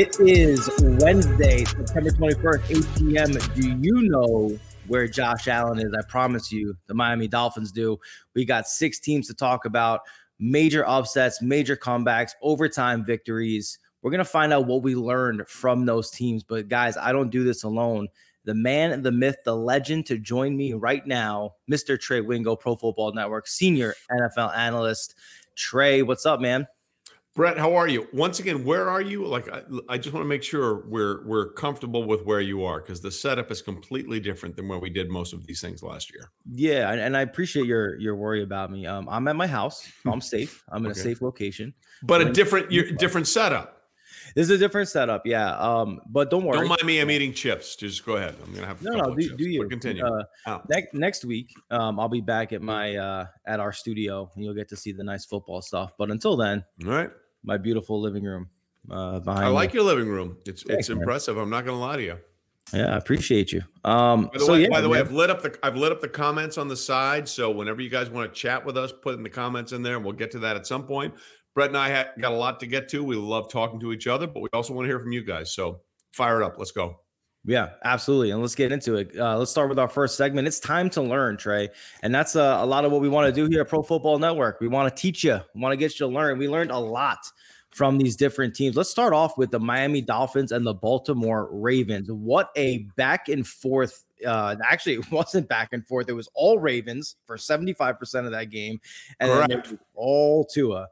It is Wednesday, September 21st, 8 p.m. Do you know where Josh Allen is? I promise you, the Miami Dolphins do. We got six teams to talk about, major upsets, major comebacks, overtime victories. We're going to find out what we learned from those teams. But guys, I don't do this alone. The man, the myth, the legend to join me right now, Mr. Trey Wingo, Pro Football Network, senior NFL analyst. Trey, what's up, man? Brett, how are you? Once again, where are you? Like, I just want to make sure we're comfortable with where you are, because the setup is completely different than where we did most of these things last year. Yeah, and I appreciate your worry about me. I'm at my house. I'm safe. I'm in a safe location. But I'm different setup. This is a different setup, yeah. But don't worry. Don't mind me. I'm eating chips. Just go ahead. I'm gonna have chips. Do you? But continue. Next week, I'll be back at my at our studio, and you'll get to see the nice football stuff. But until then, all right. My beautiful living room. I like your living room. It's impressive. I'm not gonna lie to you. Yeah, I appreciate you. By the way, I've lit up the comments on the side. So whenever you guys want to chat with us, put in the comments in there, and we'll get to that at some point. Brett and I got a lot to get to. We love talking to each other, but we also want to hear from you guys. So fire it up. Let's go. Yeah, absolutely. And let's get into it. Let's start with our first segment. It's time to learn, Trey. And that's a lot of what we want to do here at Pro Football Network. We want to teach you. We want to get you to learn. We learned a lot from these different teams. Let's start off with the Miami Dolphins and the Baltimore Ravens. What a back and forth. Actually, it wasn't back and forth. It was all Ravens for 75% of that game. And all, then all Tua.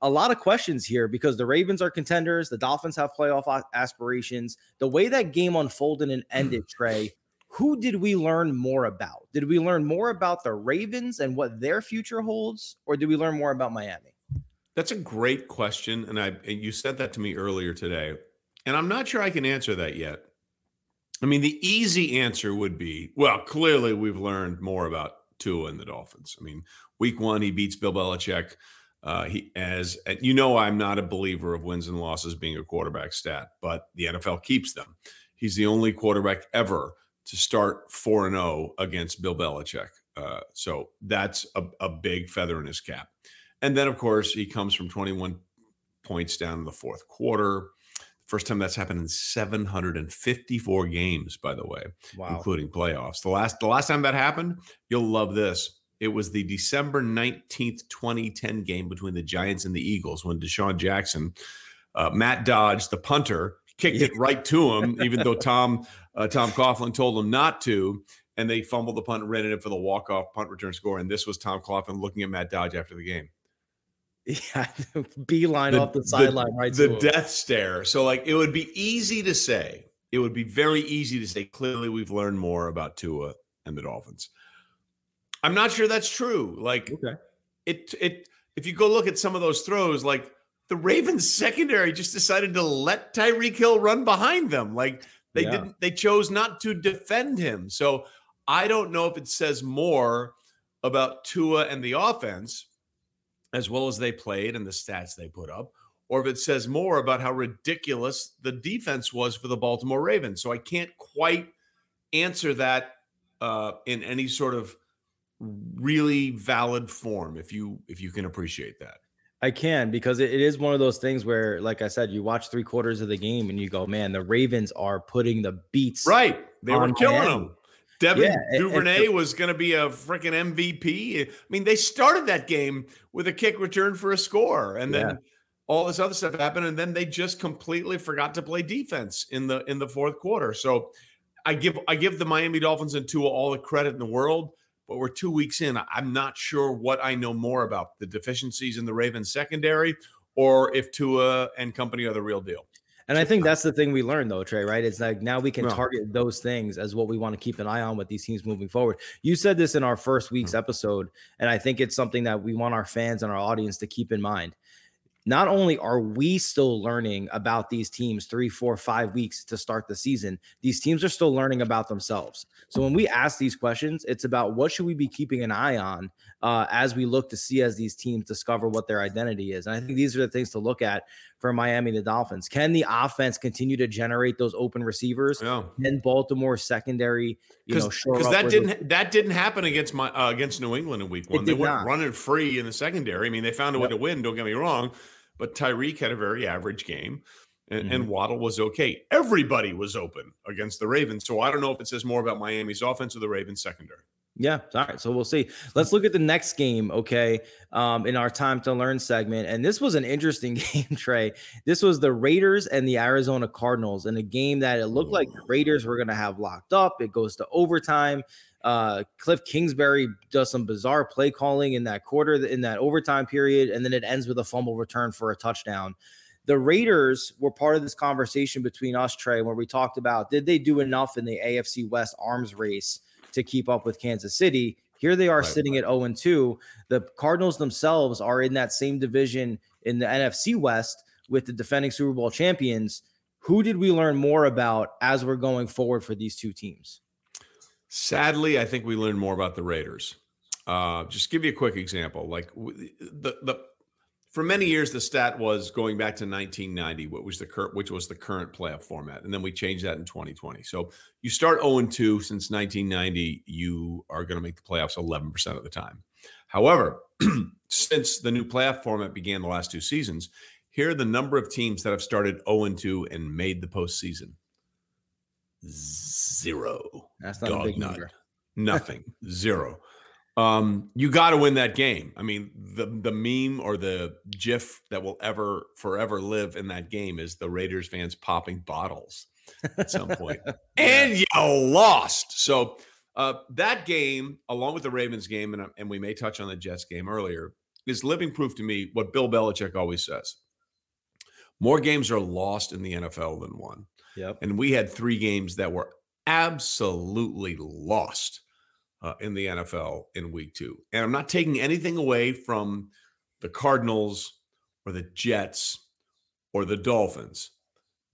A lot of questions here because the Ravens are contenders. The Dolphins have playoff aspirations. The way that game unfolded and ended, Trey, who did we learn more about? Did we learn more about the Ravens and what their future holds, or did we learn more about Miami? That's a great question, and you said that to me earlier today, and I'm not sure I can answer that yet. I mean, the easy answer would be, well, clearly we've learned more about Tua and the Dolphins. I mean, week one, he beats Bill Belichick. I'm not a believer of wins and losses being a quarterback stat, but the NFL keeps them. He's the only quarterback ever to start 4-0 against Bill Belichick. So that's a big feather in his cap. And then, of course, he comes from 21 points down in the fourth quarter. First time that's happened in 754 games, by the way, including playoffs. The last time that happened, you'll love this. It was the December 19th, 2010 game between the Giants and the Eagles when Deshaun Jackson, Matt Dodge, the punter, kicked it right to him, even though Tom Coughlin told him not to, and they fumbled the punt and ran it in for the walk-off punt return score, and this was Tom Coughlin looking at Matt Dodge after the game. Yeah, beeline off the sideline right to him. The death stare. So, it would be easy to say. It would be very easy to say, clearly we've learned more about Tua and the Dolphins. I'm not sure that's true. If you go look at some of those throws, the Ravens secondary just decided to let Tyreek Hill run behind them. They chose not to defend him. So I don't know if it says more about Tua and the offense, as well as they played and the stats they put up, or if it says more about how ridiculous the defense was for the Baltimore Ravens. So I can't quite answer that in any sort of really valid form, if you can appreciate that. I can, because it is one of those things where, like I said, you watch three quarters of the game and you go, man, the Ravens are putting the beats right. They were killing them. Devin Duvernay was going to be a freaking MVP. I mean, they started that game with a kick return for a score, and then all this other stuff happened, and then they just completely forgot to play defense in the fourth quarter. So I give the Miami Dolphins and Tua all the credit in the world. But we're 2 weeks in. I'm not sure what I know more about the deficiencies in the Ravens secondary, or if Tua and company are the real deal. And I think that's the thing we learned, though, Trey, right? It's now we can target those things as what we want to keep an eye on with these teams moving forward. You said this in our first week's episode, and I think it's something that we want our fans and our audience to keep in mind. Not only are we still learning about these teams 3, 4, 5 weeks to start the season, these teams are still learning about themselves. So when we ask these questions, it's about what should we be keeping an eye on as we look to see as these teams discover what their identity is. And I think these are the things to look at for Miami and the Dolphins. Can the offense continue to generate those open receivers? Yeah. And Baltimore secondary, because that didn't happen against against New England in Week 1. They weren't running free in the secondary. I mean, they found a way to win. Don't get me wrong. But Tyreek had a very average game. And Waddle was okay. Everybody was open against the Ravens. So I don't know if it says more about Miami's offense or the Ravens secondary. Yeah. All right. So we'll see. Let's look at the next game. Okay. In our Time to Learn segment. And this was an interesting game, Trey. This was the Raiders and the Arizona Cardinals in a game that it looked like the Raiders were going to have locked up. It goes to overtime. Cliff Kingsbury does some bizarre play calling in that quarter, in that overtime period. And then it ends with a fumble return for a touchdown. The Raiders were part of this conversation between us, Trey, where we talked about, did they do enough in the AFC West arms race to keep up with Kansas City? Here they are sitting at 0-2. The Cardinals themselves are in that same division in the NFC West with the defending Super Bowl champions. Who did we learn more about as we're going forward for these two teams? Sadly, I think we learned more about the Raiders. Just give you a quick example. Like For many years, the stat was going back to 1990, which was the current playoff format. And then we changed that in 2020. So you start 0-2 since 1990, you are going to make the playoffs 11% of the time. However, since the new playoff format began the last two seasons, here are the number of teams that have started 0-2 and made the postseason. Zero. That's not a big number. Nothing. Zero. You got to win that game. I mean, the meme or the GIF that will forever live in that game is the Raiders fans popping bottles at some point. And you lost. So that game, along with the Ravens game, and we may touch on the Jets game earlier, is living proof to me what Bill Belichick always says. More games are lost in the NFL than won. Yep. And we had three games that were absolutely lost in the NFL in week 2. And I'm not taking anything away from the Cardinals or the Jets or the Dolphins,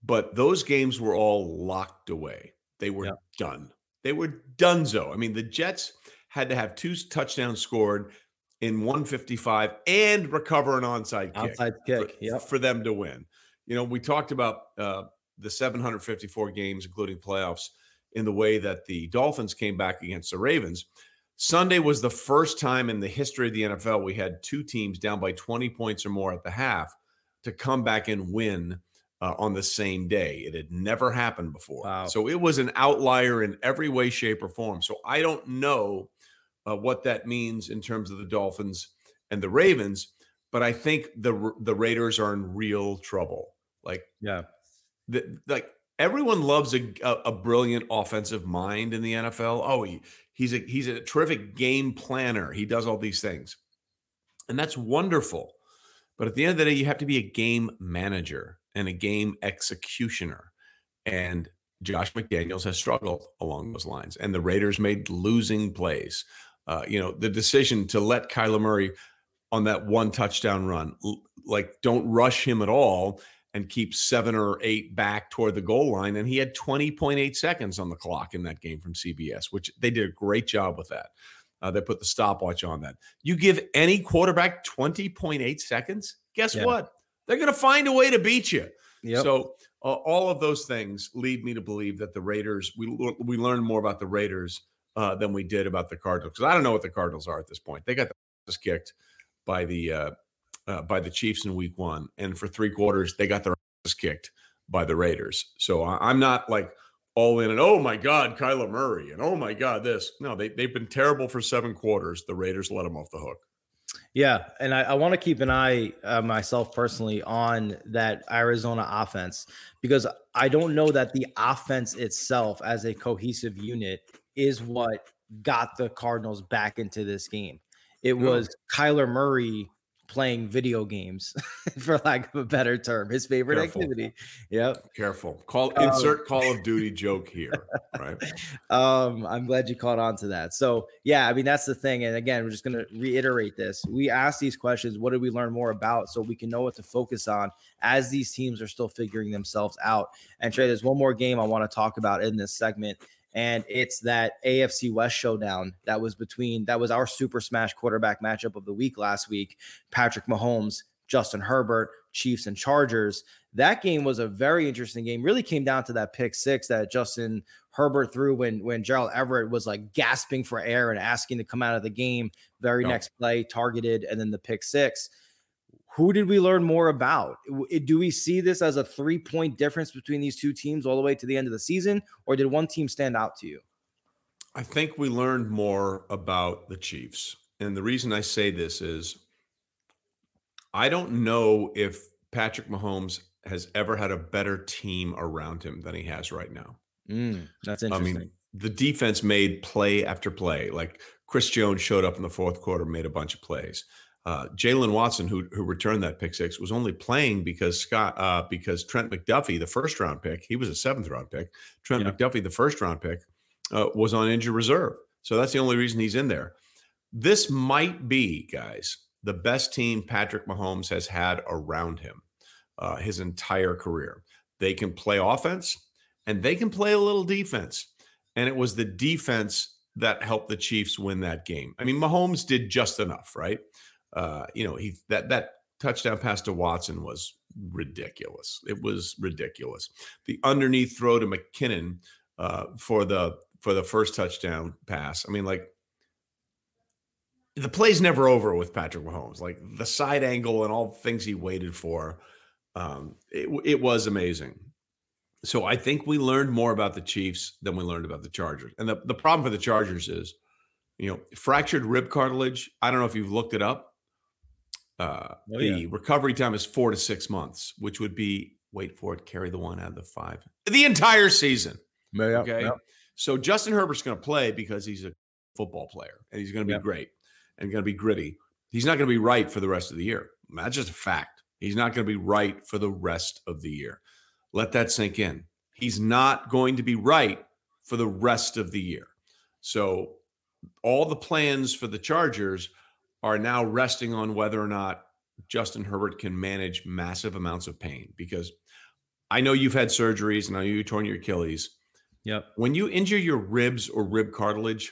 but those games were all locked away. They were done. They were donezo. I mean, the Jets had to have 2 touchdowns scored in 155 and recover an onside kick for them to win. You know, we talked about the 754 games, including playoffs, in the way that the Dolphins came back against the Ravens. Sunday was the first time in the history of the NFL we had two teams down by 20 points or more at the half to come back and win on the same day. It had never happened before. Wow. So it was an outlier in every way, shape, or form. So I don't know what that means in terms of the Dolphins and the Ravens, but I think the Raiders are in real trouble. Everyone loves a brilliant offensive mind in the NFL. Oh, he's a terrific game planner. He does all these things. And that's wonderful. But at the end of the day, you have to be a game manager and a game executioner. And Josh McDaniels has struggled along those lines. And the Raiders made losing plays. The decision to let Kyler Murray on that one touchdown run, don't rush him at all, and keep 7 or 8 back toward the goal line. And he had 20.8 seconds on the clock in that game from CBS, which they did a great job with that. They put the stopwatch on that. You give any quarterback 20.8 seconds, guess what? They're going to find a way to beat you. Yep. So all of those things lead me to believe that the Raiders, we learned more about the Raiders than we did about the Cardinals. Because I don't know what the Cardinals are at this point. They got the kicked by the Chiefs in week 1. And for 3 quarters, they got their asses kicked by the Raiders. So I'm not all in and, oh my God, Kyler Murray. And oh my God, this. No, they've been terrible for 7 quarters. The Raiders let them off the hook. Yeah. And I want to keep an eye myself personally on that Arizona offense, because I don't know that the offense itself as a cohesive unit is what got the Cardinals back into this game. It was Kyler Murray playing video games, for lack of a better term, his favorite activity. Yep. Careful. Insert Call of Duty joke here. Right. I'm glad you caught on to that. So yeah, I mean, that's the thing. And again, we're just going to reiterate this. We asked these questions. What did we learn more about? So we can know what to focus on as these teams are still figuring themselves out. And Trey, there's one more game I want to talk about in this segment. And it's that AFC West showdown that was our super smash quarterback matchup of the week last week. Patrick Mahomes, Justin Herbert, Chiefs and Chargers. That game was a very interesting game. Really came down to that pick six that Justin Herbert threw when Gerald Everett was gasping for air and asking to come out of the game. Next play targeted, and then the pick six. Who did we learn more about? Do we see this as a 3-point difference between these two teams all the way to the end of the season, or did one team stand out to you? I think we learned more about the Chiefs. And the reason I say this is I don't know if Patrick Mahomes has ever had a better team around him than he has right now. That's interesting. I mean, the defense made play after play. Like Chris Jones showed up in the fourth quarter, made a bunch of plays. Jalen Watson, who returned that pick six, was only playing because Trent McDuffie, the first round pick, he was a 7th round pick. McDuffie, the first round pick, was on injured reserve. So that's the only reason he's in there. This might be, guys, the best team Patrick Mahomes has had around him his entire career. They can play offense and they can play a little defense. And it was the defense that helped the Chiefs win that game. I mean, Mahomes did just enough, right? That touchdown pass to Watson was ridiculous. It was ridiculous. The underneath throw to McKinnon for the first touchdown pass. I mean, like, the play's never over with Patrick Mahomes. Like, the side angle and all the things he waited for, it was amazing. So I think we learned more about the Chiefs than we learned about the Chargers. And the problem for the Chargers is, fractured rib cartilage. I don't know if you've looked it up. The recovery time is 4 to 6 months, which would be, wait for it, carry the one out of the five, the entire season. Okay. So Justin Herbert's going to play because he's a football player and he's going to be great and going to be gritty. He's not going to be right for the rest of the year. That's just a fact. He's not going to be right for the rest of the year. Let that sink in. He's not going to be right for the rest of the year. So all the plans for the Chargers are now resting on whether or not Justin Herbert can manage massive amounts of pain, because I know you've had surgeries and I know you've torn your Achilles. Yep. When you injure your ribs or rib cartilage,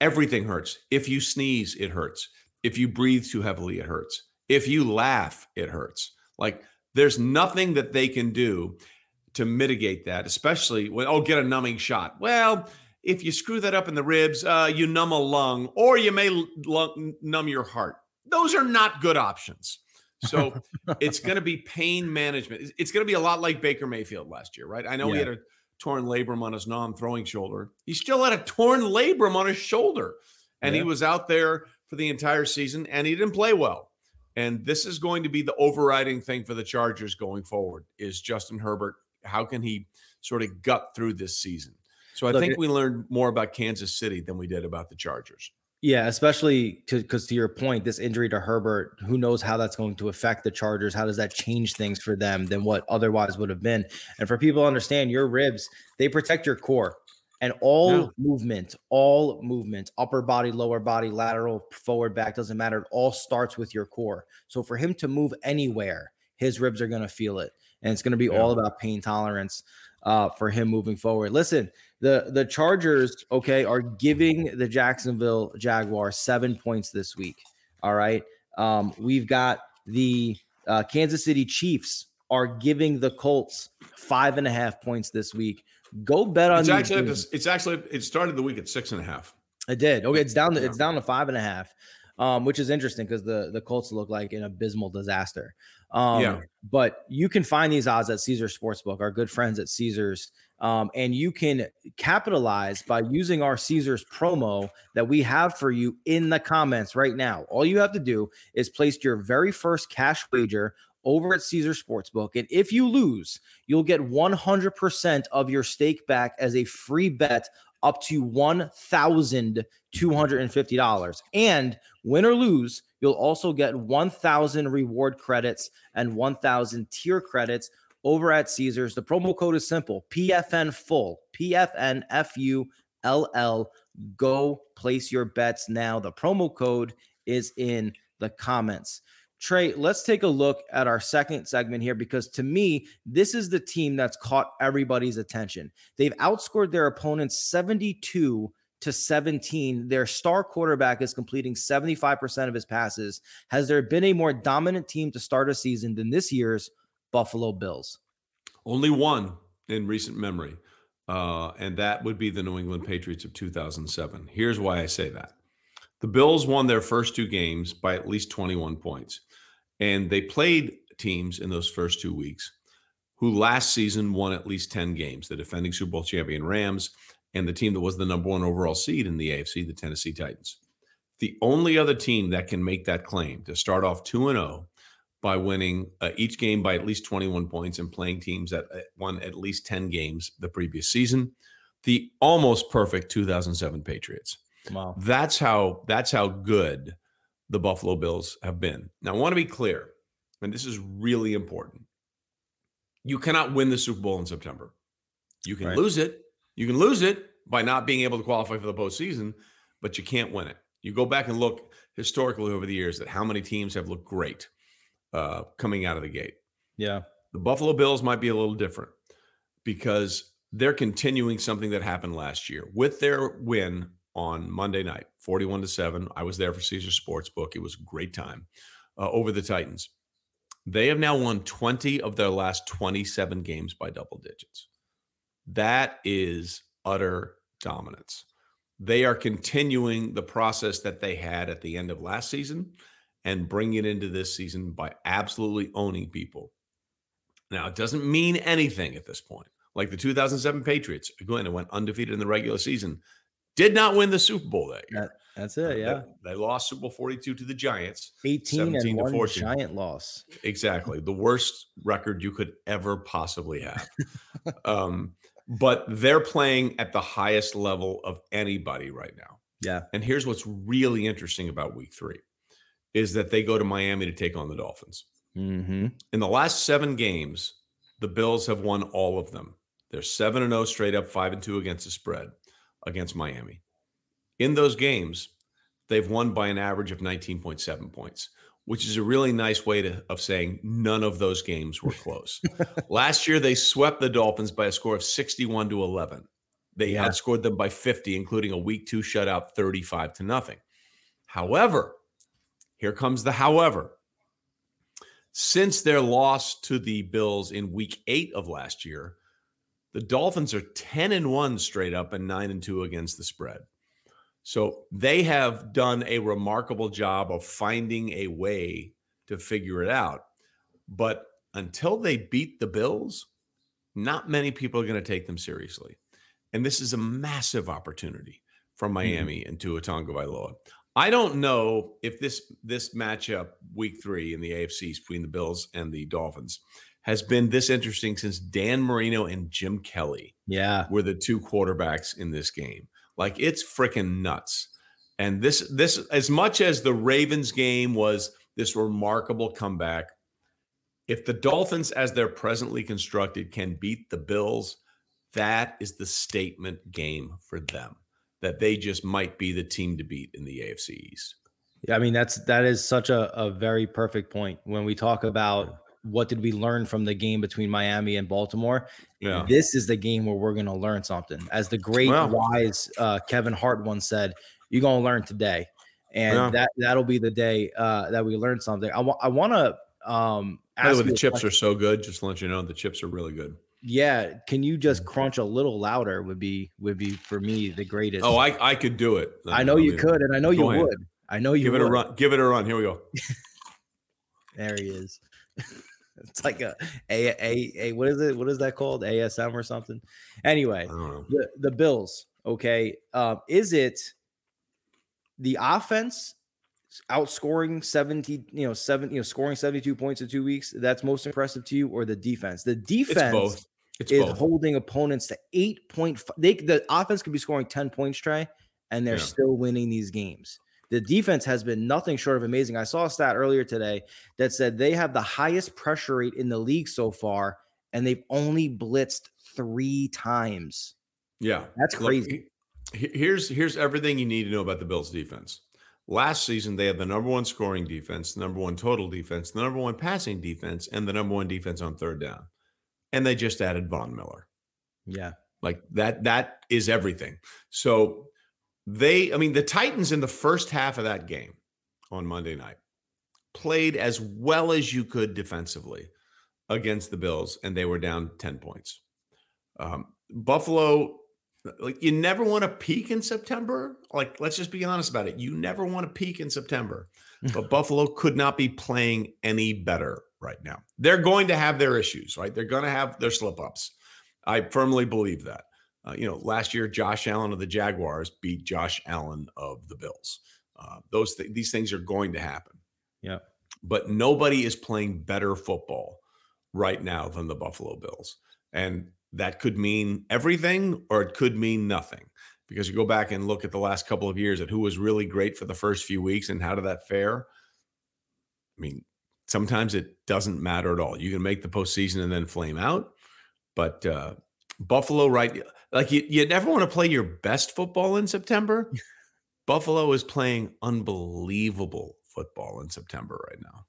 everything hurts. If you sneeze, it hurts. If you breathe too heavily, it hurts. If you laugh, it hurts. Like, there's nothing that they can do to mitigate that, especially when, get a numbing shot. Well, if you screw that up in the ribs, you numb a lung, or you may numb your heart. Those are not good options. So it's going to be pain management. It's going to be a lot like Baker Mayfield last year, right? I know he had a torn labrum on his non-throwing shoulder. He still had a torn labrum on his shoulder, and he was out there for the entire season, and he didn't play well. And this is going to be the overriding thing for the Chargers going forward is Justin Herbert. How can he sort of gut through this season? So I think we learned more about Kansas City than we did about the Chargers. Yeah, especially because to your point, this injury to Herbert, who knows how that's going to affect the Chargers? How does that change things for them than what otherwise would have been? And for people to understand, your ribs, they protect your core. And all movement, upper body, lower body, lateral, forward, back, doesn't matter. It all starts with your core. So for him to move anywhere, his ribs are going to feel it. And it's going to be all about pain tolerance for him moving forward. Listen, the Chargers, are giving the Jacksonville Jaguars 7 points this week. All right. We've got the Kansas City Chiefs are giving the Colts 5.5 points this week. Go bet on it started the week at 6.5. It did. Okay, it's down to 5.5, which is interesting because the Colts look like an abysmal disaster. But you can find these odds at Caesars Sportsbook, our good friends at Caesars. And you can capitalize by using our Caesars promo that we have for you in the comments right now. All you have to do is place your very first cash wager over at Caesars Sportsbook. And if you lose, you'll get 100% of your stake back as a free bet up to $1,250. And win or lose, you'll also get 1,000 reward credits and 1,000 tier credits over at Caesars. The promo code is simple, PFNFULL, PFNFULL. Go place your bets now. The promo code is in the comments. Trey, let's take a look at our second segment here, because to me, this is the team that's caught everybody's attention. They've outscored their opponents 72-17. Their star quarterback is completing 75% of his passes. Has there been a more dominant team to start a season than this year's Buffalo Bills? Only one in recent memory, and that would be the New England Patriots of 2007. Here's why I say that. The Bills won their first two games by at least 21 points. And they played teams in those first 2 weeks who last season won at least 10 games, the defending Super Bowl champion Rams and the team that was the number one overall seed in the AFC, the Tennessee Titans. The only other team that can make that claim to start off 2-0 by winning each game by at least 21 points and playing teams that won at least 10 games the previous season, the almost perfect 2007 Patriots. Wow. That's how good the Buffalo Bills have been. Now, I want to be clear, and this is really important. You cannot win the Super Bowl in September. You can lose it. You can lose it by not being able to qualify for the postseason, but you can't win it. You go back and look historically over the years at how many teams have looked great coming out of the gate. Yeah. The Buffalo Bills might be a little different because they're continuing something that happened last year with their win on Monday night, 41-7. I was there for Caesars Sportsbook. It was a great time over the Titans. They have now won 20 of their last 27 games by double digits. That is utter dominance. They are continuing the process that they had at the end of last season and bring it into this season by absolutely owning people. Now, it doesn't mean anything at this point. Like the 2007 Patriots, again, went undefeated in the regular season, did not win the Super Bowl that year. That's it, yeah. They lost Super Bowl 42 to the Giants. 18-1 Giant loss. Exactly. The worst record you could ever possibly have. But they're playing at the highest level of anybody right now. Yeah. And here's what's really interesting about week three is that they go to Miami to take on the Dolphins. Mm-hmm. In the last 7 games, the Bills have won all of them. They're 7-0 straight up, 5-2 against the spread against Miami. In those games, they've won by an average of 19.7 points, which is a really nice way of saying none of those games were close. Last year, they swept the Dolphins by a score of 61-11. They outscored them by 50, including a week 2 shutout, 35-0. However, here comes the however. Since their loss to the Bills in week 8 of last year, the Dolphins are 10-1 straight up and 9-2 against the spread. So they have done a remarkable job of finding a way to figure it out. But until they beat the Bills, not many people are going to take them seriously. And this is a massive opportunity from Miami and Tua Tagovailoa. I don't know if this matchup week 3 in the AFC between the Bills and the Dolphins has been this interesting since Dan Marino and Jim Kelly were the 2 quarterbacks in this game. Like, it's freaking nuts. And this, as much as the Ravens game was this remarkable comeback, if the Dolphins, as they're presently constructed, can beat the Bills, that is the statement game for them, that they just might be the team to beat in the AFC East. Yeah, I mean, that is such a very perfect point. When we talk about what did we learn from the game between Miami and Baltimore? Yeah. This is the game where we're going to learn something. As the great wise Kevin Hart once said, you're going to learn today. And that'll be the day that we learn something. I want to ask you. The chips are so good. Just to let you know, the chips are really good. Yeah. Can you just crunch a little louder would be for me the greatest. Oh, I could do it. I know you could. And I know you would. I know you would. Give it a run. Here we go. There he is. It's like a what is it? What is that called? ASM or something? Anyway, the Bills. Okay, is it the offense outscoring 72 72 points in 2 weeks? That's most impressive to you, or the defense? The defense is both. Holding opponents to 8.5. The offense could be scoring 10 points, Trey, and they're still winning these games. The defense has been nothing short of amazing. I saw a stat earlier today that said they have the highest pressure rate in the league so far, and they've only blitzed 3 times. Yeah. That's crazy. Look, here's everything you need to know about the Bills defense. Last season, they had the number 1 scoring defense, the number 1 total defense, the number 1 passing defense, and the number 1 defense on third down. And they just added Von Miller. Yeah. Like that is everything. So the Titans in the first half of that game on Monday night played as well as you could defensively against the Bills, and they were down 10 points. Buffalo Like, you never want to peak in September. Like, let's just be honest about it. You never want to peak in September. But Buffalo could not be playing any better right now. They're going to have their issues, right? They're going to have their slip-ups. I firmly believe that. Last year, Josh Allen of the Jaguars beat Josh Allen of the Bills. These things are going to happen. Yeah. But nobody is playing better football right now than the Buffalo Bills. And that could mean everything or it could mean nothing. Because you go back and look at the last couple of years at who was really great for the first few weeks and how did that fare. I mean, sometimes it doesn't matter at all. You can make the postseason and then flame out. But Buffalo, right? Like you never want to play your best football in September. Buffalo is playing unbelievable football in September right now.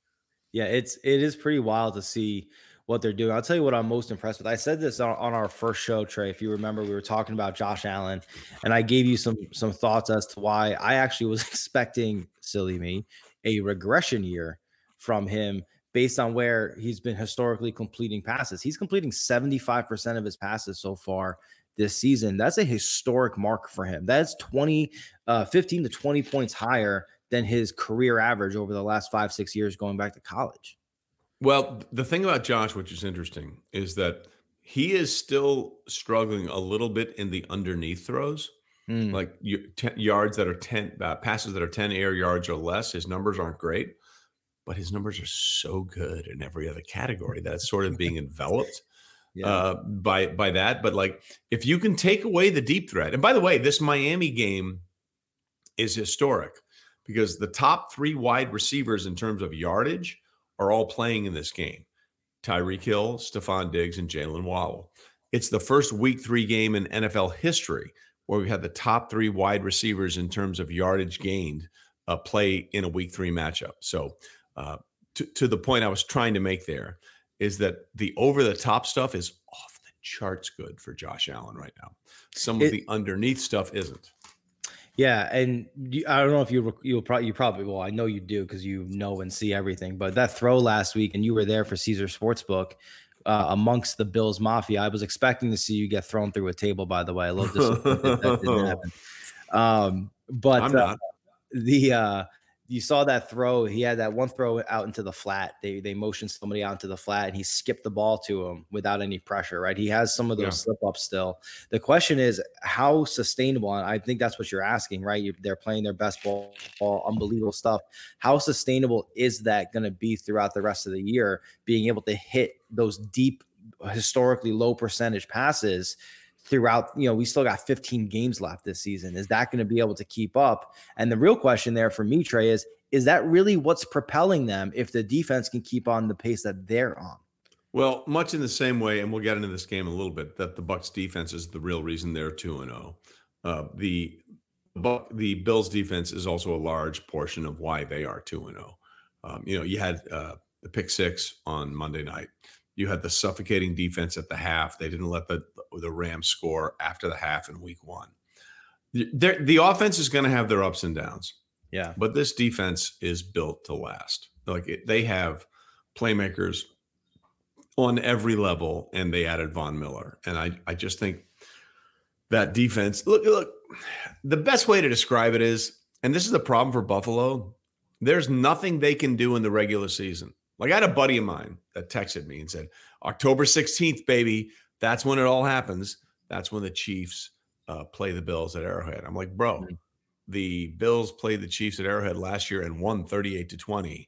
Yeah, it is pretty wild to see what they're doing. I'll tell you what I'm most impressed with. I said this on our first show, Trey. If you remember, we were talking about Josh Allen, and I gave you some thoughts as to why I actually was expecting, silly me, a regression year from him based on where he's been historically completing passes. He's completing 75% of his passes so far this season. That's a historic mark for him. That's 15 to 20 points higher than his career average over the last 5-6 years going back to college. Well, the thing about Josh, which is interesting, is that he is still struggling a little bit in the underneath throws, like yards that are 10, passes that are 10 air yards or less. His numbers aren't great, but his numbers are so good in every other category that it's sort of being enveloped by that. But like, if you can take away the deep threat, and by the way, this Miami game is historic, because the top three wide receivers in terms of yardage are all playing in this game. Tyreek Hill, Stephon Diggs, and Jaylen Waddle. It's the first Week 3 game in NFL history where we've had the top three wide receivers in terms of yardage gained play in a Week 3 matchup. So to the point I was trying to make there is that the over-the-top stuff is off the charts good for Josh Allen right now. Some of the underneath stuff isn't. Yeah, and I don't know if you probably will. I know you do because you know and see everything. But that throw last week, and you were there for Caesars Sportsbook amongst the Bills Mafia. I was expecting to see you get thrown through a table. By the way, I love this. That didn't happen. You saw that throw. He had that one throw out into the flat. They motioned somebody out into the flat, and he skipped the ball to him without any pressure, right? He has some of those slip-ups still. The question is how sustainable, and I think that's what you're asking, right? They're playing their best ball, unbelievable stuff. How sustainable is that going to be throughout the rest of the year, being able to hit those deep, historically low percentage passes throughout? We still got 15 games left this season. Is that going to be able to keep up? And the real question there for me, Trey, is that really what's propelling them if the defense can keep on the pace that they're on? Well, much in the same way, and we'll get into this game in a little bit, that the Bucs defense is the real reason they're 2-0. The Bills defense is also a large portion of why they are 2-0. You had the pick six on Monday night. You had the suffocating defense at the half. They didn't let the Rams score after the half in Week 1. The offense is going to have their ups and downs. Yeah. But this defense is built to last. Like they have playmakers on every level, and they added Von Miller. And I just think that defense, look, the best way to describe it is, and this is the problem for Buffalo, there's nothing they can do in the regular season. Like I had a buddy of mine that texted me and said, October 16th, baby, that's when it all happens. That's when the Chiefs play the Bills at Arrowhead. I'm like, bro, the Bills played the Chiefs at Arrowhead last year and won 38-20,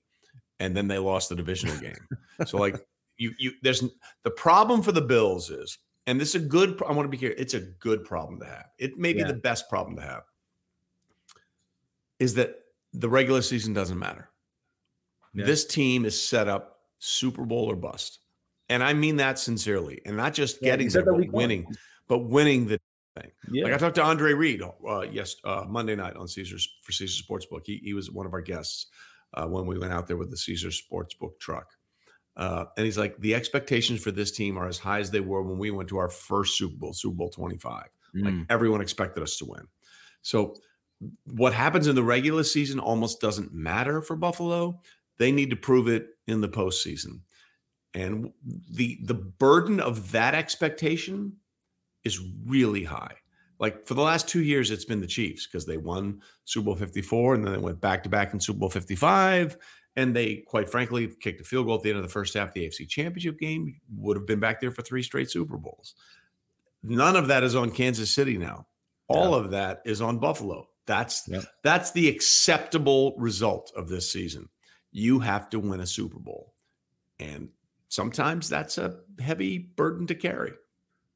and then they lost the divisional game. So like there's the problem for the Bills is, and this is I want to be clear, it's a good problem to have. It may be the best problem to have, is that the regular season doesn't matter. Yeah. This team is set up Super Bowl or bust. And I mean that sincerely. And not just getting there, but winning the thing. Yeah. Like I talked to Andre Reed Monday night on Caesars Sportsbook. He was one of our guests when we went out there with the Caesars Sportsbook truck. And he's like, the expectations for this team are as high as they were when we went to our first Super Bowl 25. Like everyone expected us to win. So what happens in the regular season almost doesn't matter for Buffalo. They need to prove it in the postseason. And the burden of that expectation is really high. Like for the last 2 years, it's been the Chiefs because they won Super Bowl 54 and then they went back-to-back in Super Bowl 55. And they, quite frankly, kicked a field goal at the end of the first half of the AFC Championship game, would have been back there for three straight Super Bowls. None of that is on Kansas City now. All of that is on Buffalo. That's the acceptable result of this season. You have to win a Super Bowl. And sometimes that's a heavy burden to carry.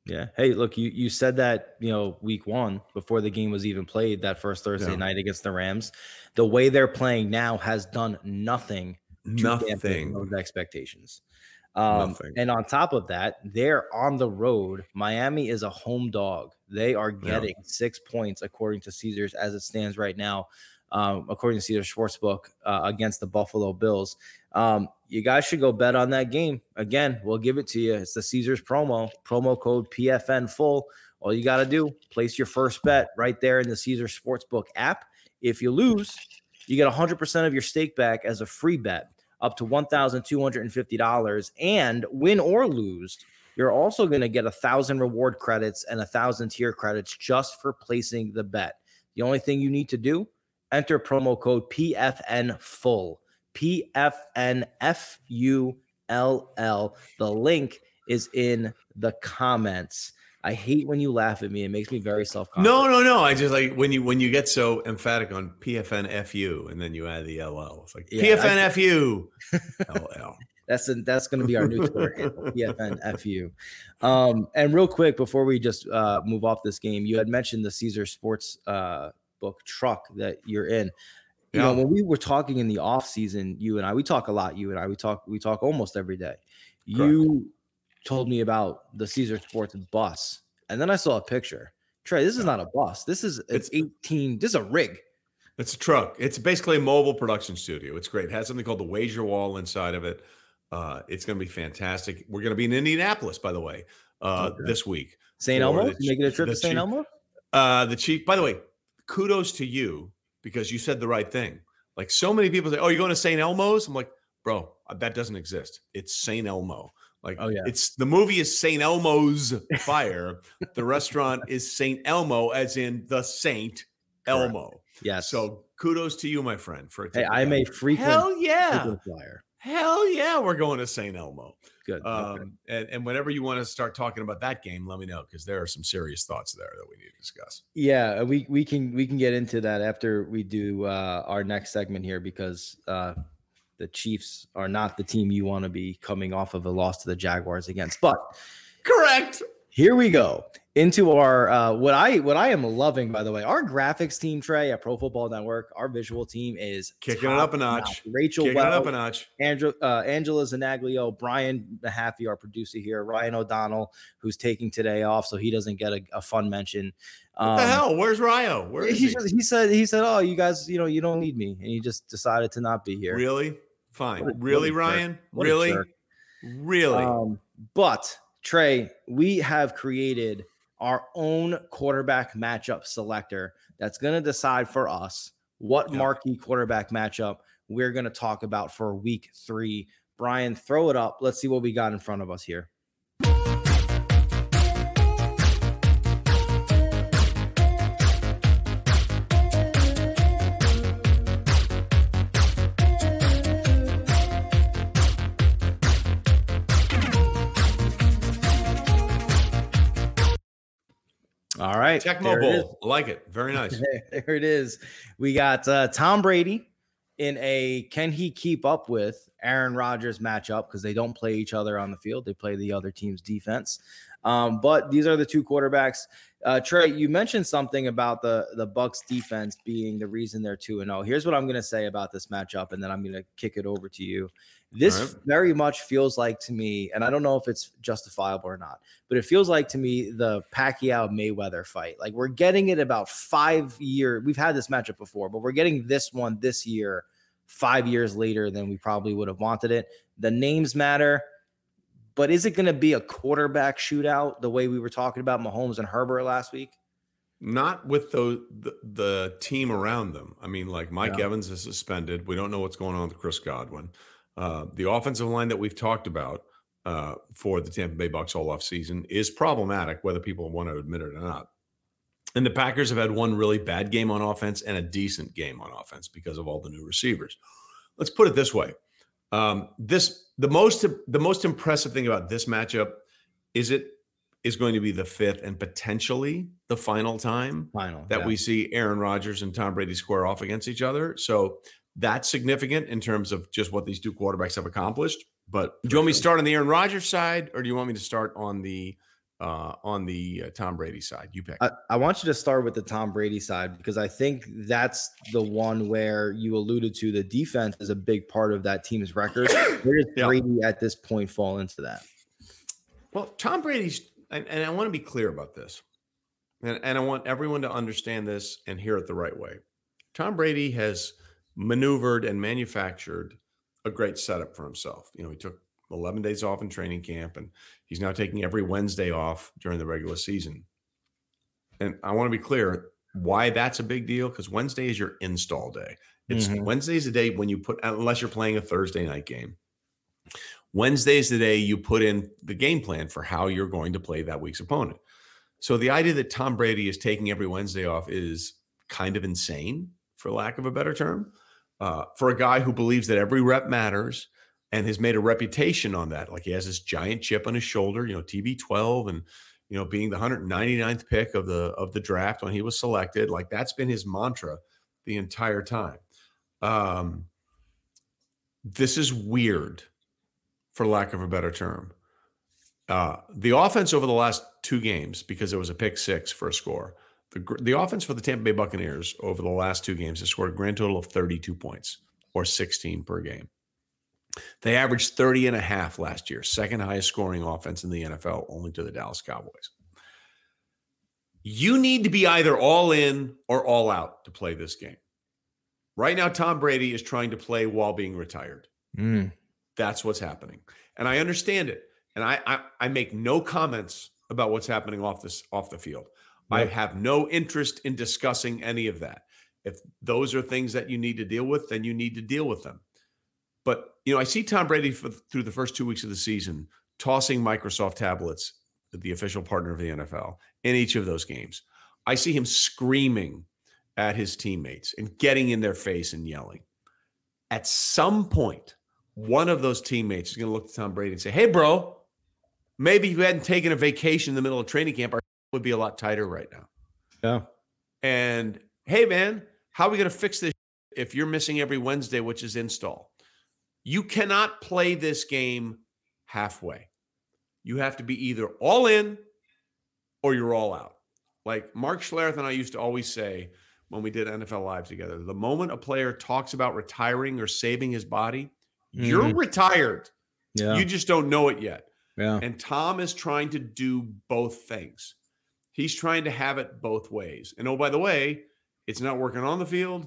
Yeah. Hey, look, you said that, week one before the game was even played that first Thursday night against the Rams, the way they're playing now has done nothing to dampen those expectations. And on top of that, they're on the road. Miami is a home dog. They are getting 6 points according to Caesars as it stands right now. According to Caesars Sportsbook against the Buffalo Bills. You guys should go bet on that game. Again, we'll give it to you. It's the Caesars promo code PFN full. All you got to do, place your first bet right there in the Caesars Sportsbook app. If you lose, you get 100% of your stake back as a free bet up to $1,250. And win or lose, you're also going to get 1,000 reward credits and 1,000 tier credits just for placing the bet. The only thing you need to do, enter promo code PFN full, PFNFULL. The link is in the comments. I hate when you laugh at me. It makes me very self-conscious. No. I just like when you get so emphatic on PFNFU and then you add the LL. It's like PFNFU LL. That's going to be our new Twitter handle, PFNFU. And real quick, before we just move off this game, you had mentioned the Caesar Sports truck that you're in. You know, when we were talking in the off season, we talk almost every day. Correct. You told me about the Caesar Sports bus, and then I saw a picture. Trey, this is not a bus. This is a rig. It's a truck. It's basically a mobile production studio. It's great. It has something called the wager wall inside of it. It's going to be fantastic. We're going to be in Indianapolis, by the way, this week. Saint Elmo? You making a trip to Saint Elmo? The Chief, by the way. Kudos to you because you said the right thing. Like so many people say, "Oh, you're going to Saint Elmo's?" I'm like, "Bro, that doesn't exist. It's Saint Elmo." Like, it's the movie is Saint Elmo's Fire. The restaurant is Saint Elmo, as in the Saint Elmo. Correct. Yes. So kudos to you, my friend. I'm a frequent flyer. Hell yeah, we're going to Saint Elmo. Good. Okay. And whenever you want to start talking about that game, let me know because there are some serious thoughts there that we need to discuss. Yeah, we can get into that after we do our next segment here because the Chiefs are not the team you want to be coming off of a loss to the Jaguars against. But correct. Here we go into our what I am loving, by the way, our graphics team, Trey, at Pro Football Network. Our visual team is kicking it up a notch. Rachel Wells, up a notch. Angela Zanaglio, Brian Mahaffey, our producer here, Ryan O'Donnell, who's taking today off, so he doesn't get a fun mention. What the hell? Where's Ryo? Where is he? He said, "Oh, you guys, you don't need me," and he just decided to not be here. Really? Fine. Really, Ryan? Really? Really? But. Trey, we have created our own quarterback matchup selector that's going to decide for us what marquee quarterback matchup we're going to talk about for week three. Brian, throw it up. Let's see what we got in front of us here. All right. Tecmo Bowl. I like it. Very nice. There it is. We got Tom Brady in a can he keep up with Aaron Rodgers matchup because they don't play each other on the field. They play the other team's defense. But these are the two quarterbacks. Trey, you mentioned something about the Bucs defense being the reason they're 2-0. Here's what I'm going to say about this matchup, and then I'm going to kick it over to you. This very much feels like to me, and I don't know if it's justifiable or not, but it feels like to me the Pacquiao-Mayweather fight. Like we're getting it about 5 years. We've had this matchup before, but we're getting this one this year 5 years later than we probably would have wanted it. The names matter. But is it going to be a quarterback shootout the way we were talking about Mahomes and Herbert last week? Not with the team around them. I mean, like Mike Evans is suspended. We don't know what's going on with Chris Godwin. The offensive line that we've talked about for the Tampa Bay Bucs all offseason is problematic, whether people want to admit it or not. And the Packers have had one really bad game on offense and a decent game on offense because of all the new receivers. Let's put it this way. The most impressive thing about this matchup is it is going to be the fifth and potentially the final time we see Aaron Rodgers and Tom Brady square off against each other. So that's significant in terms of just what these two quarterbacks have accomplished. But do you want me to start on the Aaron Rodgers side, or do you want me to start on the Tom Brady side? You pick. I want you to start with the Tom Brady side, because I think that's the one where you alluded to the defense is a big part of that team's record. Where does Brady at this point fall into that? Well, Tom Brady's, and I want to be clear about this, and I want everyone to understand this and hear it the right way. Tom Brady has maneuvered and manufactured a great setup for himself. You know, he took 11 days off in training camp, and he's now taking every Wednesday off during the regular season. And I want to be clear why that's a big deal, because Wednesday is your install day. It's Wednesday is the day when you put, unless you're playing a Thursday night game, Wednesday is the day you put in the game plan for how you're going to play that week's opponent. So the idea that Tom Brady is taking every Wednesday off is kind of insane, for lack of a better term, for a guy who believes that every rep matters and has made a reputation on that. Like, he has this giant chip on his shoulder, you know, TB12, and, you know, being the 199th pick of the draft when he was selected. Like, that's been his mantra the entire time. This is weird, for lack of a better term. The offense over the last two games, because there was a pick six for a score, the offense for the Tampa Bay Buccaneers over the last two games has scored a grand total of 32 points, or 16 per game. They averaged 30 and a half last year, second highest scoring offense in the NFL, only to the Dallas Cowboys. You need to be either all in or all out to play this game. Right now, Tom Brady is trying to play while being retired. That's what's happening. And I understand it. And I make no comments about what's happening off the field. I have no interest in discussing any of that. If those are things that you need to deal with, then you need to deal with them. But, you know, I see Tom Brady through the first 2 weeks of the season tossing Microsoft tablets at the official partner of the NFL in each of those games. I see him screaming at his teammates and getting in their face and yelling. At some point, one of those teammates is going to look to Tom Brady and say, hey, bro, maybe if you hadn't taken a vacation in the middle of training camp, our would be a lot tighter right now. And, hey, man, how are we going to fix this if you're missing every Wednesday, which is install? You cannot play this game halfway. You have to be either all in or you're all out. Like Mark Schlereth and I used to always say when we did NFL Live together, the moment a player talks about retiring or saving his body, you're retired. You just don't know it yet. And Tom is trying to do both things. He's trying to have it both ways. And, oh, by the way, it's not working on the field.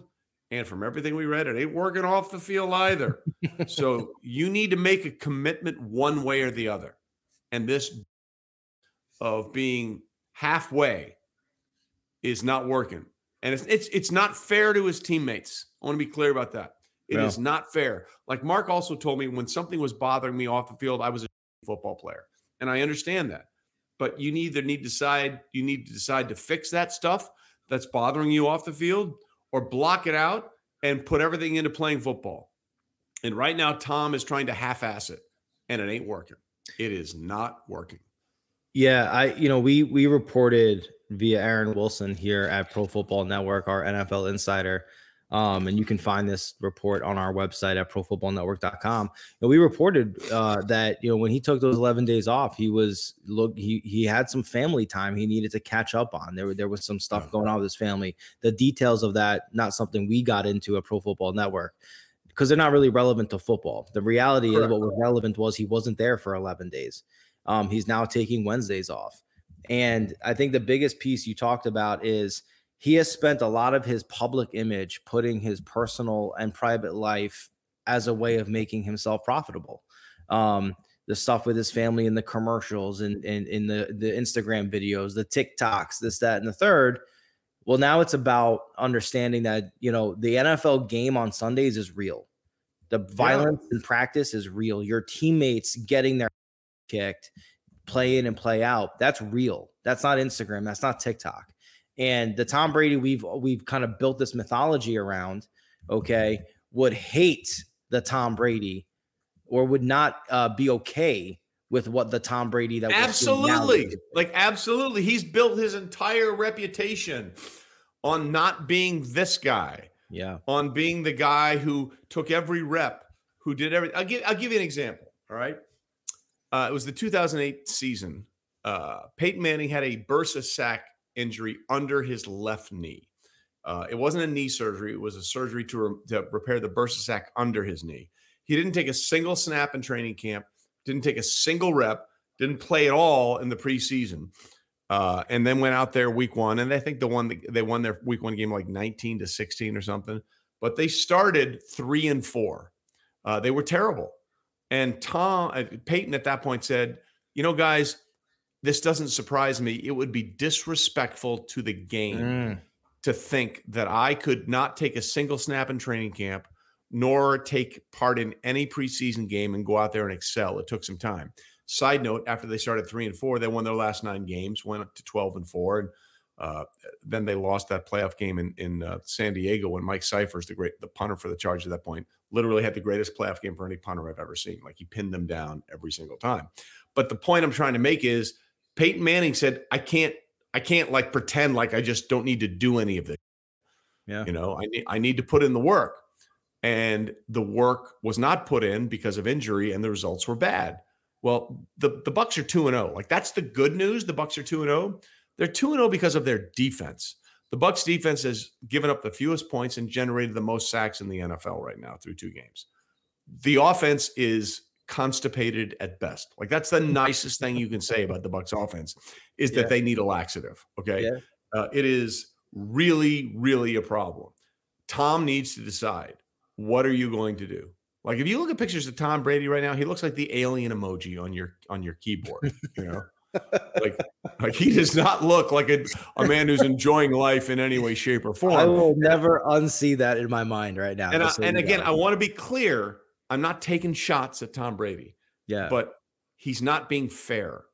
And from everything we read, it ain't working off the field either. So you need to make a commitment one way or the other. And this of being halfway is not working. And it's not fair to his teammates. I want to be clear about that. It is not fair. Like Mark also told me, when something was bothering me off the field, I was a football player. And I understand that. But you either need to decide to fix that stuff that's bothering you off the field, or block it out and put everything into playing football. And right now, Tom is trying to half-ass it, and it ain't working. It is not working. Yeah, we reported via Aaron Wilson here at Pro Football Network, our NFL insider, and you can find this report on our website at profootballnetwork.com. And we reported that, you know, when he took those 11 days off, he had some family time he needed to catch up on. There was some stuff going on with his family. The details of that, not something we got into at Pro Football Network, because they're not really relevant to football. The reality is what was relevant was he wasn't there for 11 days. He's now taking Wednesdays off. And I think the biggest piece you talked about is he has spent a lot of his public image putting his personal and private life as a way of making himself profitable. The stuff with his family and the commercials and in the Instagram videos, the TikToks, this, that, and the third. Well, now it's about understanding that, you know, the NFL game on Sundays is real. The violence in practice is real. Your teammates getting their kicked, play in and play out, that's real. That's not Instagram. That's not TikTok. And the Tom Brady we've kind of built this mythology around, okay, would hate the Tom Brady or would not be okay with what the Tom Brady that absolutely like absolutely he's built his entire reputation on not being this guy, yeah, on being the guy who took every rep, who did everything. I'll give you an example. All right, it was the 2008 season. Peyton Manning had a bursa sac injury under his left knee. It wasn't a knee surgery; it was a surgery to repair the bursa sac under his knee. He didn't take a single snap in training camp. Didn't take a single rep, didn't play at all in the preseason, and then went out there week one. And I think they won their week one game like 19-16 or something. But they started 3-4. They were terrible. And Peyton at that point said, "You know, guys, this doesn't surprise me. It would be disrespectful to the game to think that I could not take a single snap in training camp, nor take part in any preseason game and go out there and excel." It took some time. Side note, after they started 3-4, they won their last 9 games, went up to 12-4. And then they lost that playoff game in San Diego when Mike Cyphers, the punter for the Chargers at that point, literally had the greatest playoff game for any punter I've ever seen. Like, he pinned them down every single time. But the point I'm trying to make is Peyton Manning said, I can't like pretend like I just don't need to do any of this. Yeah. You know, I need to put in the work. And the work was not put in because of injury, and the results were bad. Well, the Bucs are 2-0. Like, that's the good news. The Bucs are 2-0. They're 2-0 because of their defense. The Bucs defense has given up the fewest points and generated the most sacks in the NFL right now through 2 games. The offense is constipated at best. Like, that's the nicest thing you can say about the Bucs offense is that they need a laxative. Okay, it is really, really a problem. Tom needs to decide. What are you going to do? Like, if you look at pictures of Tom Brady right now, he looks like the alien emoji on your keyboard, you know? like he does not look like a man who's enjoying life in any way, shape, or form. I will never unsee that in my mind right now. And again, I want to be clear. I'm not taking shots at Tom Brady. Yeah. But he's not being fair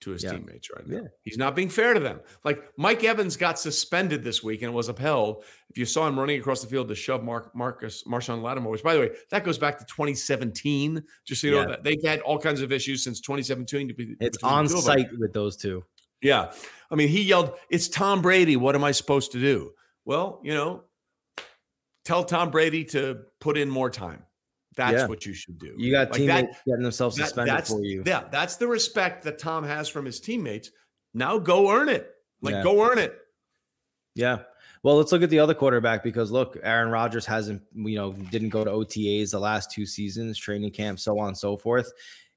to his teammates right now. Yeah. He's not being fair to them. Like, Mike Evans got suspended this week and was upheld. If you saw him running across the field to shove Marshawn Lattimore, which, by the way, that goes back to 2017. Just so you know, that they've had all kinds of issues since 2017. It's on site with those two. Yeah. I mean, he yelled, "It's Tom Brady. What am I supposed to do?" Well, you know, tell Tom Brady to put in more time. That's what you should do. You got like teammates getting themselves suspended for you. Yeah, that's the respect that Tom has from his teammates. Now go earn it. Like, go earn it. Yeah. Well, let's look at the other quarterback because, look, Aaron Rodgers didn't go to OTAs the last 2 seasons, training camp, so on and so forth.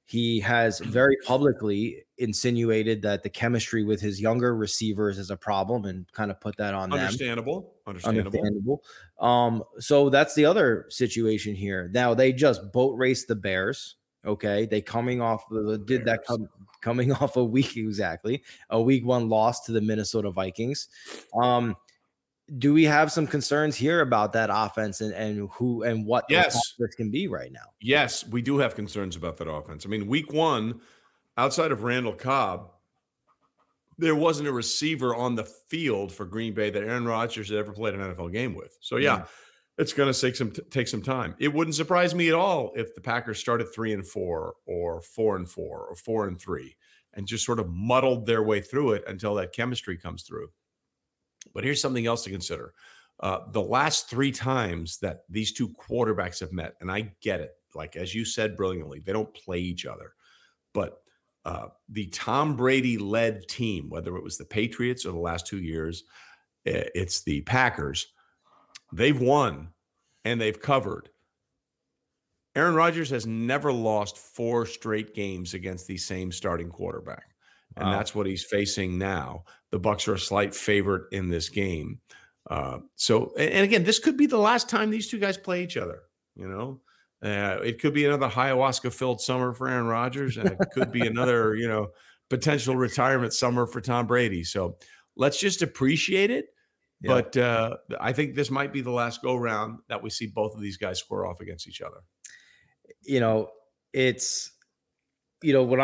He has very publicly insinuated that the chemistry with his younger receivers is a problem and kind of put that on them. Understandable. So that's the other situation here. Now, they just boat raced the Bears. Okay. They coming off a week one loss to the Minnesota Vikings. Do we have some concerns here about that offense and who and what this can be right now? Yes, we do have concerns about that offense. I mean, week one, outside of Randall Cobb, there wasn't a receiver on the field for Green Bay that Aaron Rodgers had ever played an NFL game with. So, it's going to take some time. It wouldn't surprise me at all if the Packers started 3-4 or 4-4 or 4-3 and just sort of muddled their way through it until that chemistry comes through. But here's something else to consider. The last 3 times that these two quarterbacks have met, and I get it, like as you said brilliantly, they don't play each other. But the Tom Brady-led team, whether it was the Patriots or the last 2 years, it's the Packers, they've won and they've covered. Aaron Rodgers has never lost 4 straight games against the same starting quarterback. And that's what he's facing now. The Bucs are a slight favorite in this game. So, again, this could be the last time these two guys play each other. You know, it could be another ayahuasca-filled summer for Aaron Rodgers, and it could be another, you know, potential retirement summer for Tom Brady. So let's just appreciate it. Yeah. But I think this might be the last go-round that we see both of these guys square off against each other. You know, it's... You know, when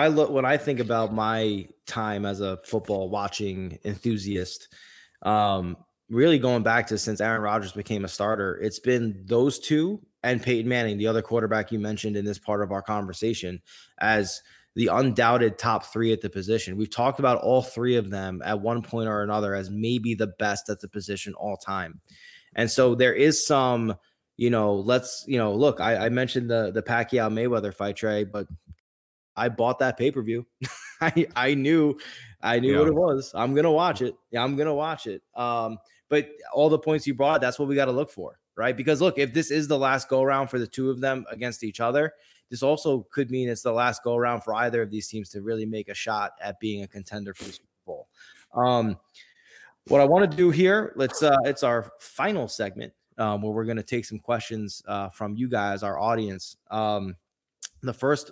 I think about my time as a football watching enthusiast, Really going back to since Aaron Rodgers became a starter, it's been those two and Peyton Manning, the other quarterback you mentioned in this part of our conversation, as the undoubted top three at the position. We've talked about all three of them at one point or another as maybe the best at the position all time. And so there is some, look, I mentioned the Pacquiao Mayweather fight, Trey, but I bought that pay-per-view. I knew what it was. I'm going to watch it. Yeah, I'm going to watch it. But all the points you brought, that's what we got to look for, right? Because, look, if this is the last go-round for the two of them against each other, this also could mean it's the last go-round for either of these teams to really make a shot at being a contender for the Super Bowl. What I want to do here, it's our final segment where we're going to take some questions from you guys, our audience. The first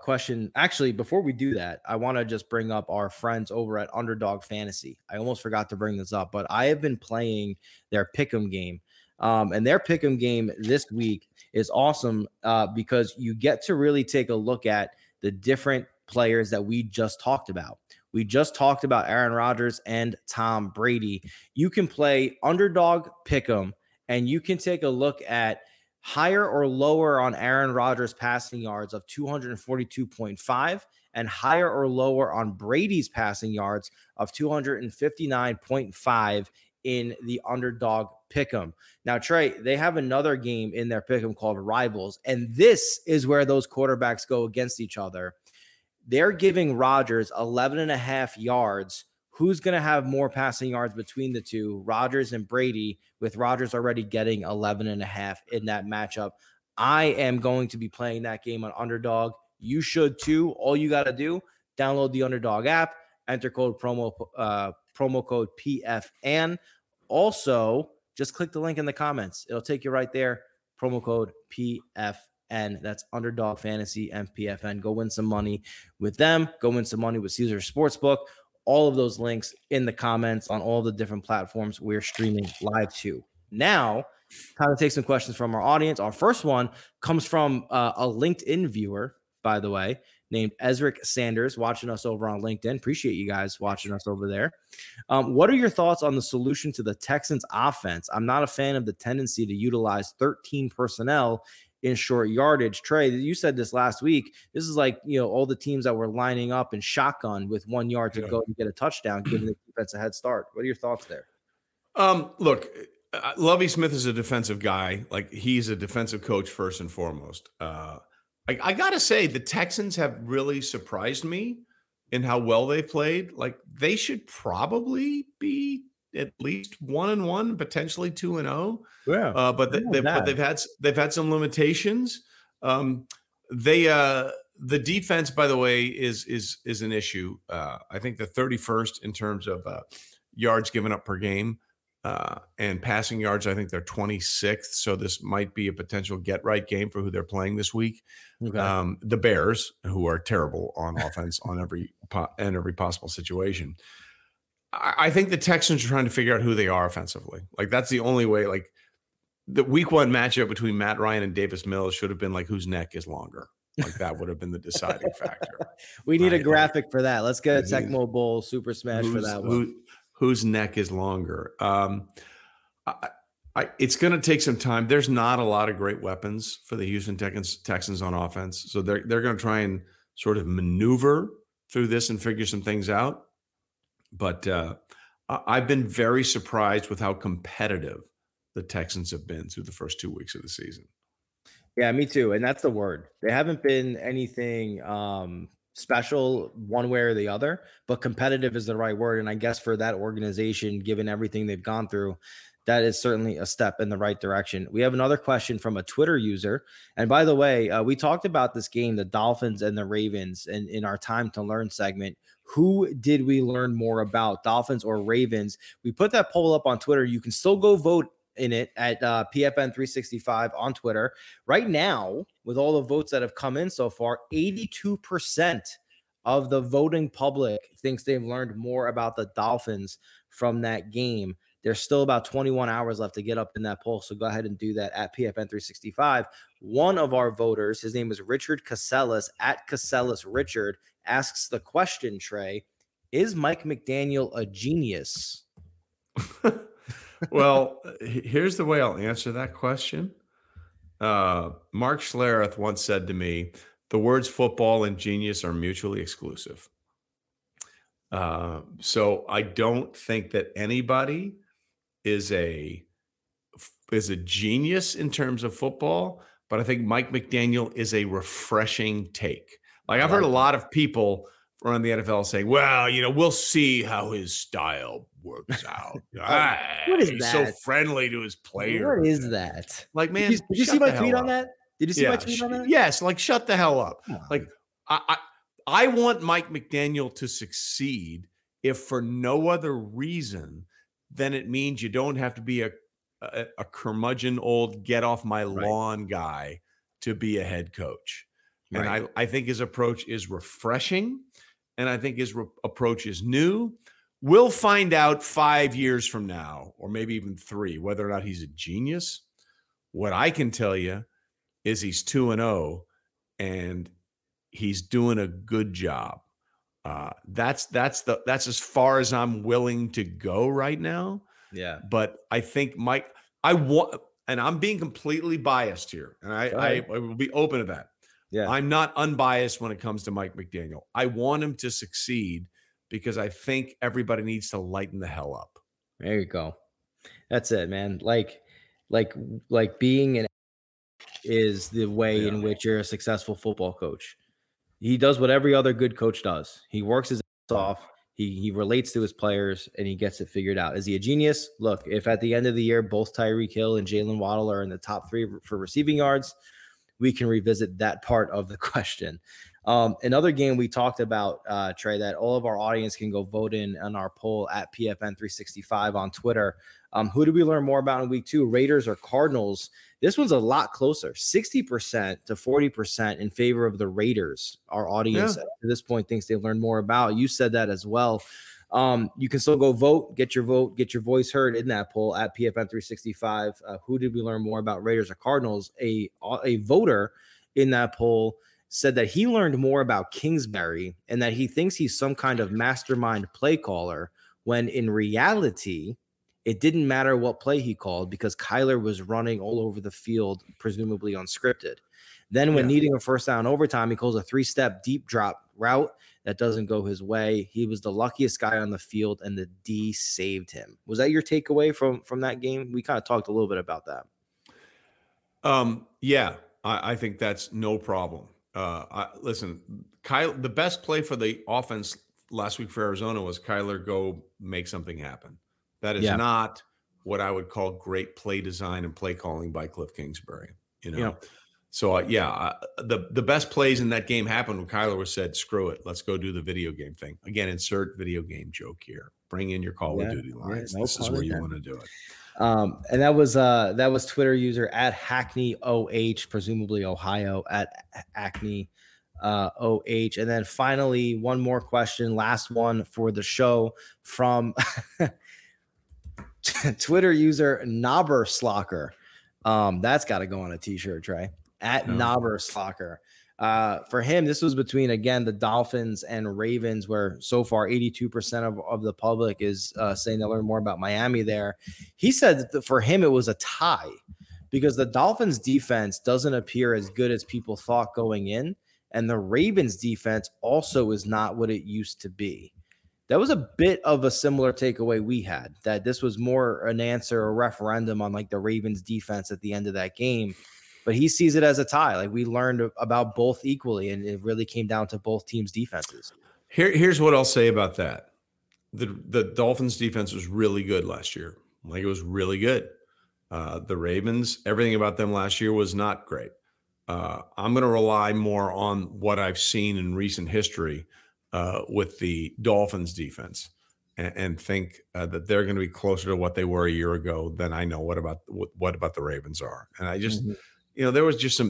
question, actually, before we do that, I want to just bring up our friends over at Underdog Fantasy. I almost forgot to bring this up, but I have been playing their pick'em game, and their pick'em game this week is awesome because you get to really take a look at the different players that we just talked about. We just talked about Aaron Rodgers and Tom Brady. You can play Underdog Pick'em, and you can take a look at higher or lower on Aaron Rodgers passing yards of 242.5 and higher or lower on Brady's passing yards of 259.5 in the Underdog Pick'em. Now, Trey, they have another game in their pick'em called Rivals, and this is where those quarterbacks go against each other. They're giving Rodgers 11.5 yards. Who's going to have more passing yards between the two, Rodgers and Brady, with Rodgers already getting 11.5 in that matchup? I am going to be playing that game on Underdog. You should too. All you got to do, download the Underdog app, enter code promo code PFN. Also, just click the link in the comments. It'll take you right there, promo code PFN. And that's Underdog Fantasy and PFN. Go win some money with them. Go win some money with Caesars Sportsbook. All of those links in the comments on all the different platforms we're streaming live to. Now, time to take some questions from our audience. Our first one comes from a LinkedIn viewer, by the way, named Ezric Sanders, watching us over on LinkedIn. Appreciate you guys watching us over there. What are your thoughts on the solution to the Texans offense? I'm not a fan of the tendency to utilize 13 personnel in short yardage. Trey, you said this last week. This is like, all the teams that were lining up in shotgun with 1 yard to go to get a touchdown, giving the defense a head start. What are your thoughts there? Look, Lovie Smith is a defensive guy. Like, he's a defensive coach first and foremost. I got to say, the Texans have really surprised me in how well they played. Like, they should probably be at least 1-1, potentially 2-0. Yeah. But they've had some limitations. The defense, by the way, is an issue. I think the 31st in terms of yards given up per game and passing yards. I think they're 26th. So this might be a potential get right game for who they're playing this week. Okay. The Bears, who are terrible on offense on every possible situation. I think the Texans are trying to figure out who they are offensively. Like, that's the only way. Like, the week one matchup between Matt Ryan and Davis Mills should have been like, whose neck is longer. Like, that would have been the deciding factor. We need a graphic for that. Let's get a Tecmo Bowl Super Smash for that one. Whose neck is longer? It's going to take some time. There's not a lot of great weapons for the Houston Texans on offense. So they're going to try and sort of maneuver through this and figure some things out. But I've been very surprised with how competitive the Texans have been through the first 2 weeks of the season. Yeah, me too. And that's the word. They haven't been anything special one way or the other, but competitive is the right word. And I guess for that organization, given everything they've gone through, that is certainly a step in the right direction. We have another question from a Twitter user. And by the way, we talked about this game, the Dolphins and the Ravens, in our Time to Learn segment. Who did we learn more about, Dolphins or Ravens? We put that poll up on Twitter. You can still go vote in it at PFN365 on Twitter. Right now, with all the votes that have come in so far, 82% of the voting public thinks they've learned more about the Dolphins from that game. There's still about 21 hours left to get up in that poll, so go ahead and do that at PFN365. One of our voters, his name is Richard Casellas, at Casellas Richard, asks the question, Trey, is Mike McDaniel a genius? Well, here's the way I'll answer that question. Mark Schlereth once said to me, the words football and genius are mutually exclusive. So I don't think that anybody is a genius in terms of football, but I think Mike McDaniel is a refreshing take. Like, I've heard a lot of people around the NFL saying, well, you know, we'll see how his style works out. What is he's so friendly to his players. What is that? Like, man, did you see my tweet on that? Yes. Like, shut the hell up. Oh. Like, I want Mike McDaniel to succeed if for no other reason than it means you don't have to be a curmudgeon old get off my lawn guy to be a head coach. And I think his approach is refreshing, and I think his approach is new. We'll find out 5 years from now, or maybe even 3, whether or not he's a genius. What I can tell you is he's 2-0, and he's doing a good job. That's as far as I'm willing to go right now. Yeah. But I think Mike, and I'm being completely biased here, and I will be open to that. Yeah. I'm not unbiased when it comes to Mike McDaniel. I want him to succeed because I think everybody needs to lighten the hell up. There you go. That's it, man. Like being an is the way in which you're a successful football coach. He does what every other good coach does. He works his ass off. He relates to his players, and he gets it figured out. Is he a genius? Look, if at the end of the year, both Tyreek Hill and Jaylen Waddle are in the top 3 for receiving yards, we can revisit that part of the question. Another game we talked about, Trey, that all of our audience can go vote in on our poll at PFN365 on Twitter. Who did we learn more about in week 2, Raiders or Cardinals? This one's a lot closer, 60% to 40% in favor of the Raiders. Our audience at this point thinks they've learned more about. You said that as well. You can still go vote, get your voice heard in that poll at PFN365. Who did we learn more about, Raiders or Cardinals? A voter in that poll said that he learned more about Kingsbury and that he thinks he's some kind of mastermind play caller, when in reality, it didn't matter what play he called because Kyler was running all over the field, presumably unscripted. Then when needing a first down overtime, he calls a 3-step deep drop route that doesn't go his way. He was the luckiest guy on the field, and the D saved him. Was that your takeaway from that game? We kind of talked a little bit about that. I think that's no problem. Listen, Kyler, the best play for the offense last week for Arizona was Kyler go make something happen. That is not what I would call great play design and play calling by Cliff Kingsbury. You know. Yeah. So, the best plays in that game happened when Kyler was said, screw it, let's go do the video game thing. Again, insert video game joke here. Bring in your Call of Duty lines. Yeah, this is where you want to do it. And that was Twitter user at HackneyOH, presumably Ohio, at Hackney OH. And then finally, one more question, last one for the show from Twitter user Knobberslacker. That's got to go on a T-shirt, Trey. At Knobberslacker. For him, this was between, again, the Dolphins and Ravens, where so far 82% of the public is saying they learn more about Miami there. He said that for him it was a tie because the Dolphins' defense doesn't appear as good as people thought going in, and the Ravens' defense also is not what it used to be. That was a bit of a similar takeaway we had, that this was more an answer, a referendum on like the Ravens' defense at the end of that game. But he sees it as a tie. Like, we learned about both equally, and it really came down to both teams' defenses. Here's what I'll say about that. The Dolphins' defense was really good last year. Like, it was really good. The Ravens, everything about them last year was not great. I'm going to rely more on what I've seen in recent history with the Dolphins' defense and think that they're going to be closer to what they were a year ago than I know what about the Ravens are. And I just... Mm-hmm. You know, there was just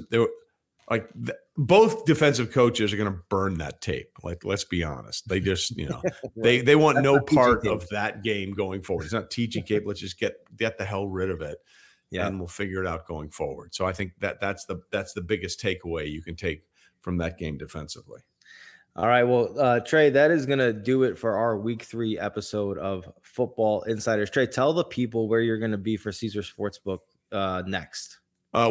both defensive coaches are going to burn that tape. Like, let's be honest. They just, you know, they want no part of that game going forward. It's not teaching tape. Let's just get the hell rid of it. Yeah. And we'll figure it out going forward. So I think that's the biggest takeaway you can take from that game defensively. All right, well, Trey, that is going to do it for our Week 3 episode of Football Insiders. Trey, tell the people where you're going to be for Caesars Sportsbook next.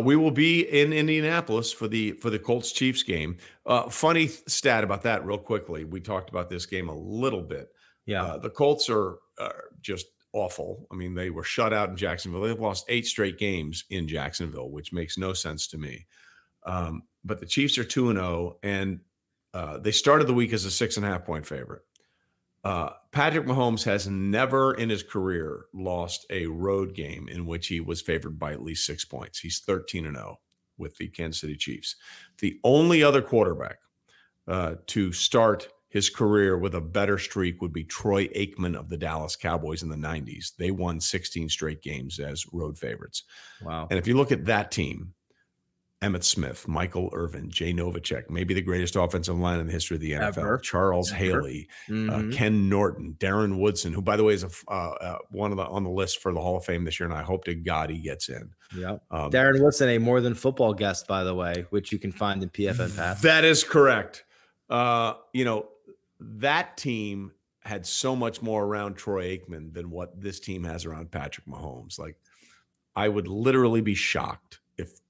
We will be in Indianapolis for the Colts-Chiefs game. Funny stat about that real quickly. We talked about this game a little bit. Yeah, the Colts are just awful. I mean, they were shut out in Jacksonville. They've lost 8 straight games in Jacksonville, which makes no sense to me. But the Chiefs are 2-0, and they started the week as a 6.5-point favorite. Patrick Mahomes has never in his career lost a road game in which he was favored by at least 6 points. He's 13-0 with the Kansas City Chiefs. The only other quarterback to start his career with a better streak would be Troy Aikman of the Dallas Cowboys in the 90s. They won 16 straight games as road favorites. Wow. And if you look at that team, Emmitt Smith, Michael Irvin, Jay Novacek, maybe the greatest offensive line in the history of the NFL, Charles Haley, Ken Norton, Darren Woodson, who, by the way, is on the list for the Hall of Fame this year, and I hope to God he gets in. Yeah, Darren Woodson, a More Than Football guest, by the way, which you can find in PFN Pass. That is correct. That team had so much more around Troy Aikman than what this team has around Patrick Mahomes. Like, I would literally be shocked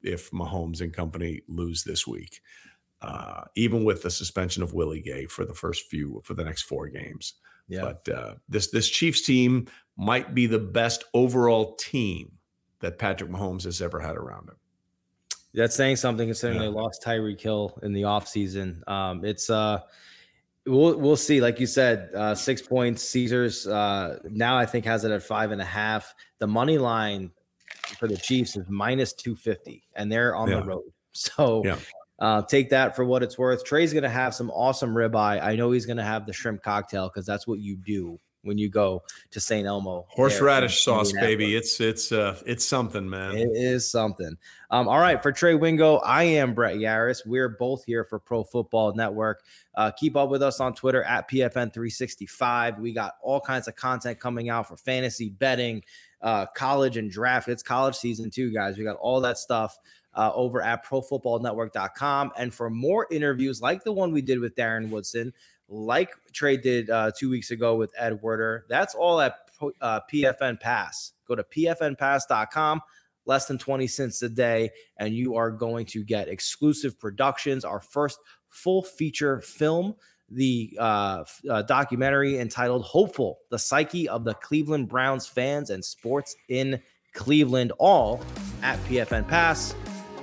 if Mahomes and company lose this week, even with the suspension of Willie Gay for the next 4 games. Yeah. But this Chiefs team might be the best overall team that Patrick Mahomes has ever had around him. That's saying something, considering they lost Tyreek Hill in the offseason. We'll see. Like you said, 6 points. Caesars now I think has it at 5.5. The money line for the Chiefs is -250, and they're on the road. So take that for what it's worth. Trey's going to have some awesome ribeye. I know he's going to have the shrimp cocktail, because that's what you do when you go to Saint Elmo. Horseradish sauce, baby. It's something, man. It is something. All right, for Trey Wingo, I am Brett Yaris. We're both here for Pro Football Network. Keep up with us on Twitter at PFN365. We got all kinds of content coming out for fantasy betting, college and draft. It's college season too, guys. We got all that stuff over at profootballnetwork.com. And for more interviews like the one we did with Darren Woodson, like Trey did 2 weeks ago with Ed Werder, that's all at PFN Pass. Go to pfnpass.com. Less than 20 cents a day, and you are going to get exclusive productions. Our first full feature film, the documentary entitled Hopeful, the Psyche of the Cleveland Browns Fans and Sports in Cleveland, all at PFN Pass.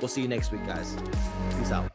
We'll see you next week, guys. Peace out.